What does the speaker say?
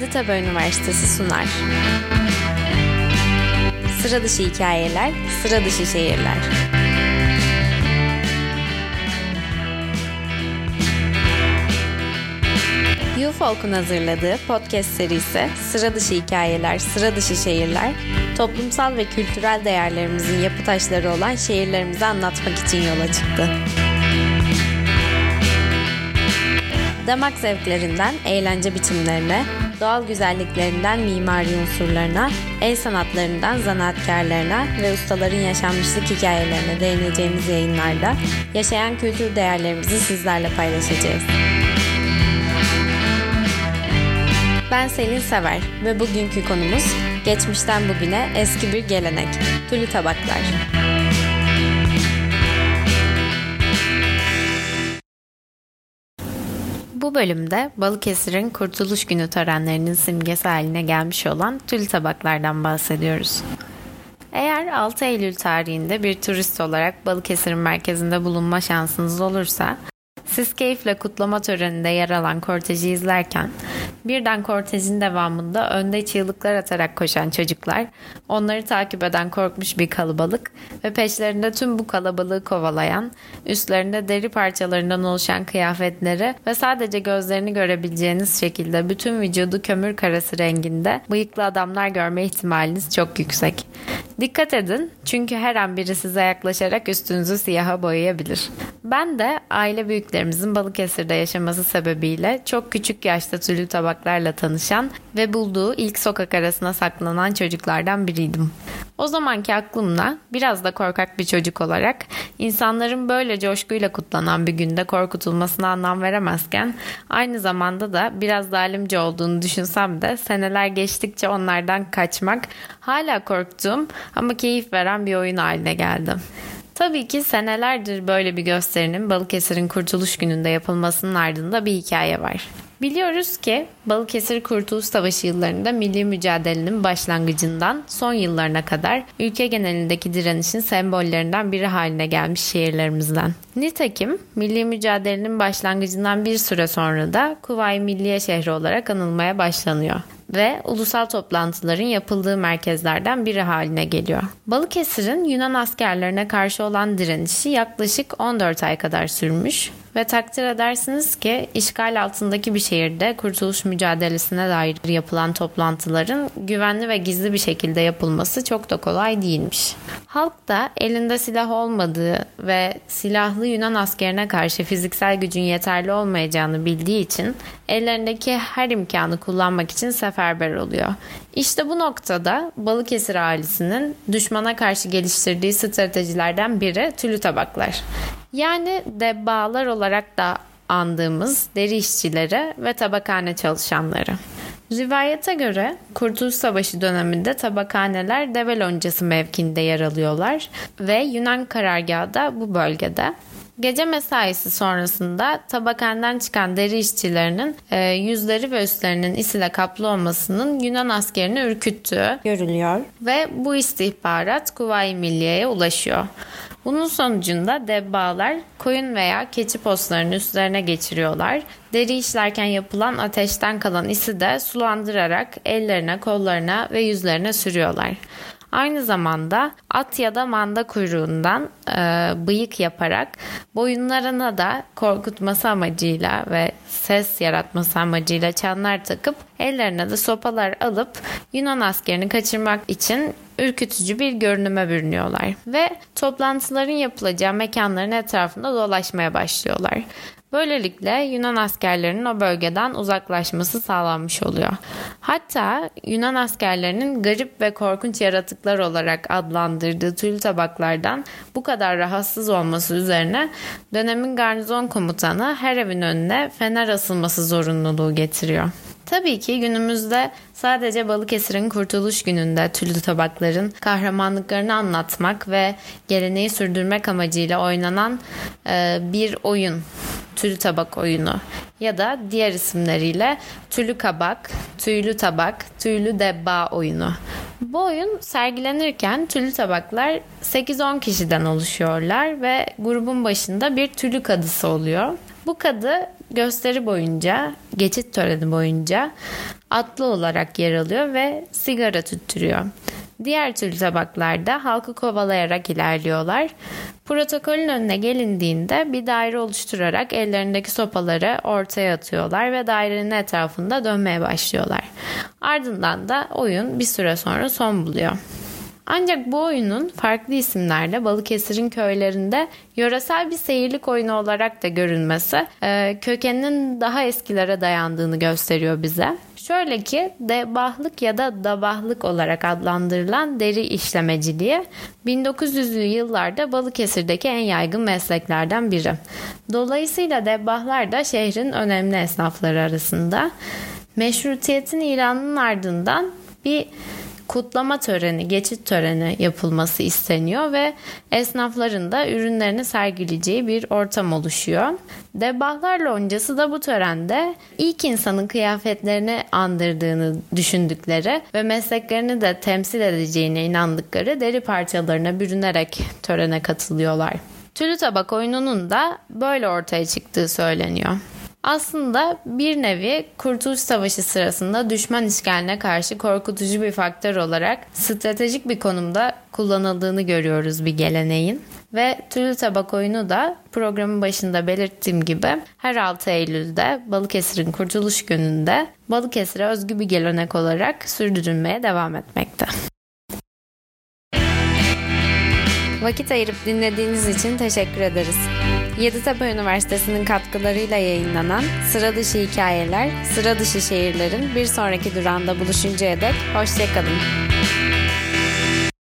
Yeditepe Üniversitesi sunar. Sıra dışı hikayeler, sıra dışı şehirler. UFOLK'un hazırladığı podcast serisi Sıra Dışı Hikayeler, Sıra Dışı Şehirler, toplumsal ve kültürel değerlerimizin yapı taşları olan şehirlerimizi anlatmak için yola çıktı. Damak zevklerinden eğlence biçimlerine, doğal güzelliklerinden mimari unsurlarına, el sanatlarından zanaatkarlarına ve ustaların yaşanmışlık hikayelerine değineceğimiz yayınlarda yaşayan kültür değerlerimizi sizlerle paylaşacağız. Ben Selin Sever ve bugünkü konumuz geçmişten bugüne eski bir gelenek, Tülü Tabaklar. Bu bölümde Balıkesir'in Kurtuluş Günü törenlerinin simgesi haline gelmiş olan Tülü Tabaklardan bahsediyoruz. Eğer 6 Eylül tarihinde bir turist olarak Balıkesir'in merkezinde bulunma şansınız olursa, siz keyifle kutlama töreninde yer alan korteji izlerken, birden kortejin devamında önde çığlıklar atarak koşan çocuklar, onları takip eden korkmuş bir kalabalık ve peşlerinde tüm bu kalabalığı kovalayan, üstlerinde deri parçalarından oluşan kıyafetleri ve sadece gözlerini görebileceğiniz şekilde bütün vücudu kömür karası renginde bıyıklı adamlar görme ihtimaliniz çok yüksek. Dikkat edin, çünkü her an biri size yaklaşarak üstünüzü siyaha boyayabilir. Ben de aile büyüklerimizin Balıkesir'de yaşaması sebebiyle çok küçük yaşta tülü tabaklarla tanışan ve bulduğu ilk sokak arasına saklanan çocuklardan biriydim. O zamanki aklımla biraz da korkak bir çocuk olarak insanların böyle coşkuyla kutlanan bir günde korkutulmasına anlam veremezken aynı zamanda da biraz zalimce olduğunu düşünsem de seneler geçtikçe onlardan kaçmak hala korktuğum ama keyif veren bir oyun haline geldi. Tabii ki senelerdir böyle bir gösterinin Balıkesir'in Kurtuluş Günü'nde yapılmasının ardında bir hikaye var. Biliyoruz ki Balıkesir Kurtuluş Savaşı yıllarında milli mücadelenin başlangıcından son yıllarına kadar ülke genelindeki direnişin sembollerinden biri haline gelmiş şehirlerimizden. Nitekim milli mücadelenin başlangıcından bir süre sonra da Kuvay-ı Milliye şehri olarak anılmaya başlanıyor ve ulusal toplantıların yapıldığı merkezlerden biri haline geliyor. Balıkesir'in Yunan askerlerine karşı olan direnişi yaklaşık 14 ay kadar sürmüş ve takdir edersiniz ki işgal altındaki bir şehirde kurtuluş mücadelesine dair yapılan toplantıların güvenli ve gizli bir şekilde yapılması çok da kolay değilmiş. Halk da elinde silah olmadığı ve silahlı Yunan askerine karşı fiziksel gücün yeterli olmayacağını bildiği için ellerindeki her imkanı kullanmak için seferber oluyor. İşte bu noktada Balıkesir ailesinin düşmana karşı geliştirdiği stratejilerden biri tülü tabaklar. Yani debbalar olarak da andığımız deri işçileri ve tabakhane çalışanları. Rivayete göre Kurtuluş Savaşı döneminde tabakhaneler Devloncası mevkiinde yer alıyorlar ve Yunan karargahı da bu bölgede. Gece mesaisi sonrasında tabakhaneden çıkan deri işçilerinin yüzleri ve üstlerinin isiyle kaplı olmasının Yunan askerini ürküttüğü görülüyor ve bu istihbarat Kuvay-ı Milliye'ye ulaşıyor. Bunun sonucunda debbalar koyun veya keçi postlarının üstlerine geçiriyorlar. Deri işlerken yapılan ateşten kalan isi de sulandırarak ellerine, kollarına ve yüzlerine sürüyorlar. Aynı zamanda at ya da manda kuyruğundan bıyık yaparak boyunlarına da korkutması amacıyla ve ses yaratması amacıyla çanlar takıp ellerine de sopalar alıp Yunan askerini kaçırmak için ürkütücü bir görünüme bürünüyorlar ve toplantıların yapılacağı mekanların etrafında dolaşmaya başlıyorlar. Böylelikle Yunan askerlerinin o bölgeden uzaklaşması sağlanmış oluyor. Hatta Yunan askerlerinin garip ve korkunç yaratıklar olarak adlandırdığı tülü tabaklardan bu kadar rahatsız olması üzerine dönemin garnizon komutanı her evin önüne fener asılması zorunluluğu getiriyor. Tabii ki günümüzde sadece Balıkesir'in Kurtuluş Günü'nde tülü tabakların kahramanlıklarını anlatmak ve geleneği sürdürmek amacıyla oynanan bir oyun. Tülü tabak oyunu ya da diğer isimleriyle tülü kabak, tüylü tabak, tüylü debba oyunu. Bu oyun sergilenirken tülü tabaklar 8-10 kişiden oluşuyorlar ve grubun başında bir tülü kadısı oluyor. Bu kadı gösteri boyunca, geçit töreni boyunca atlı olarak yer alıyor ve sigara tüttürüyor. Diğer tülü tabaklarda halkı kovalayarak ilerliyorlar. Protokolün önüne gelindiğinde bir daire oluşturarak ellerindeki sopaları ortaya atıyorlar ve dairenin etrafında dönmeye başlıyorlar. Ardından da oyun bir süre sonra son buluyor. Ancak bu oyunun farklı isimlerle Balıkesir'in köylerinde yöresel bir seyirlik oyunu olarak da görünmesi kökeninin daha eskilere dayandığını gösteriyor bize. Şöyle ki debahlık ya da dabahlık olarak adlandırılan deri işlemeciliği 1900'lü yıllarda Balıkesir'deki en yaygın mesleklerden biri. Dolayısıyla debahlar da şehrin önemli esnafları arasında. Meşrutiyetin ilanının ardından bir kutlama töreni, geçit töreni yapılması isteniyor ve esnafların da ürünlerini sergileyeceği bir ortam oluşuyor. Debahlar loncası da bu törende ilk insanın kıyafetlerini andırdığını düşündükleri ve mesleklerini de temsil edeceğine inandıkları deri parçalarına bürünerek törene katılıyorlar. Tülü tabak oyununun da böyle ortaya çıktığı söyleniyor. Aslında bir nevi Kurtuluş Savaşı sırasında düşman işgaline karşı korkutucu bir faktör olarak stratejik bir konumda kullanıldığını görüyoruz bir geleneğin. Ve tülü tabak oyunu da programın başında belirttiğim gibi her 6 Eylül'de Balıkesir'in Kurtuluş Günü'nde Balıkesir'e özgü bir gelenek olarak sürdürülmeye devam etmekte. Vakit ayırıp dinlediğiniz için teşekkür ederiz. Yeditepe Üniversitesi'nin katkılarıyla yayınlanan Sıra Dışı Hikayeler, Sıra Dışı Şehirlerin bir sonraki durağında buluşuncaya dek hoşça kalın.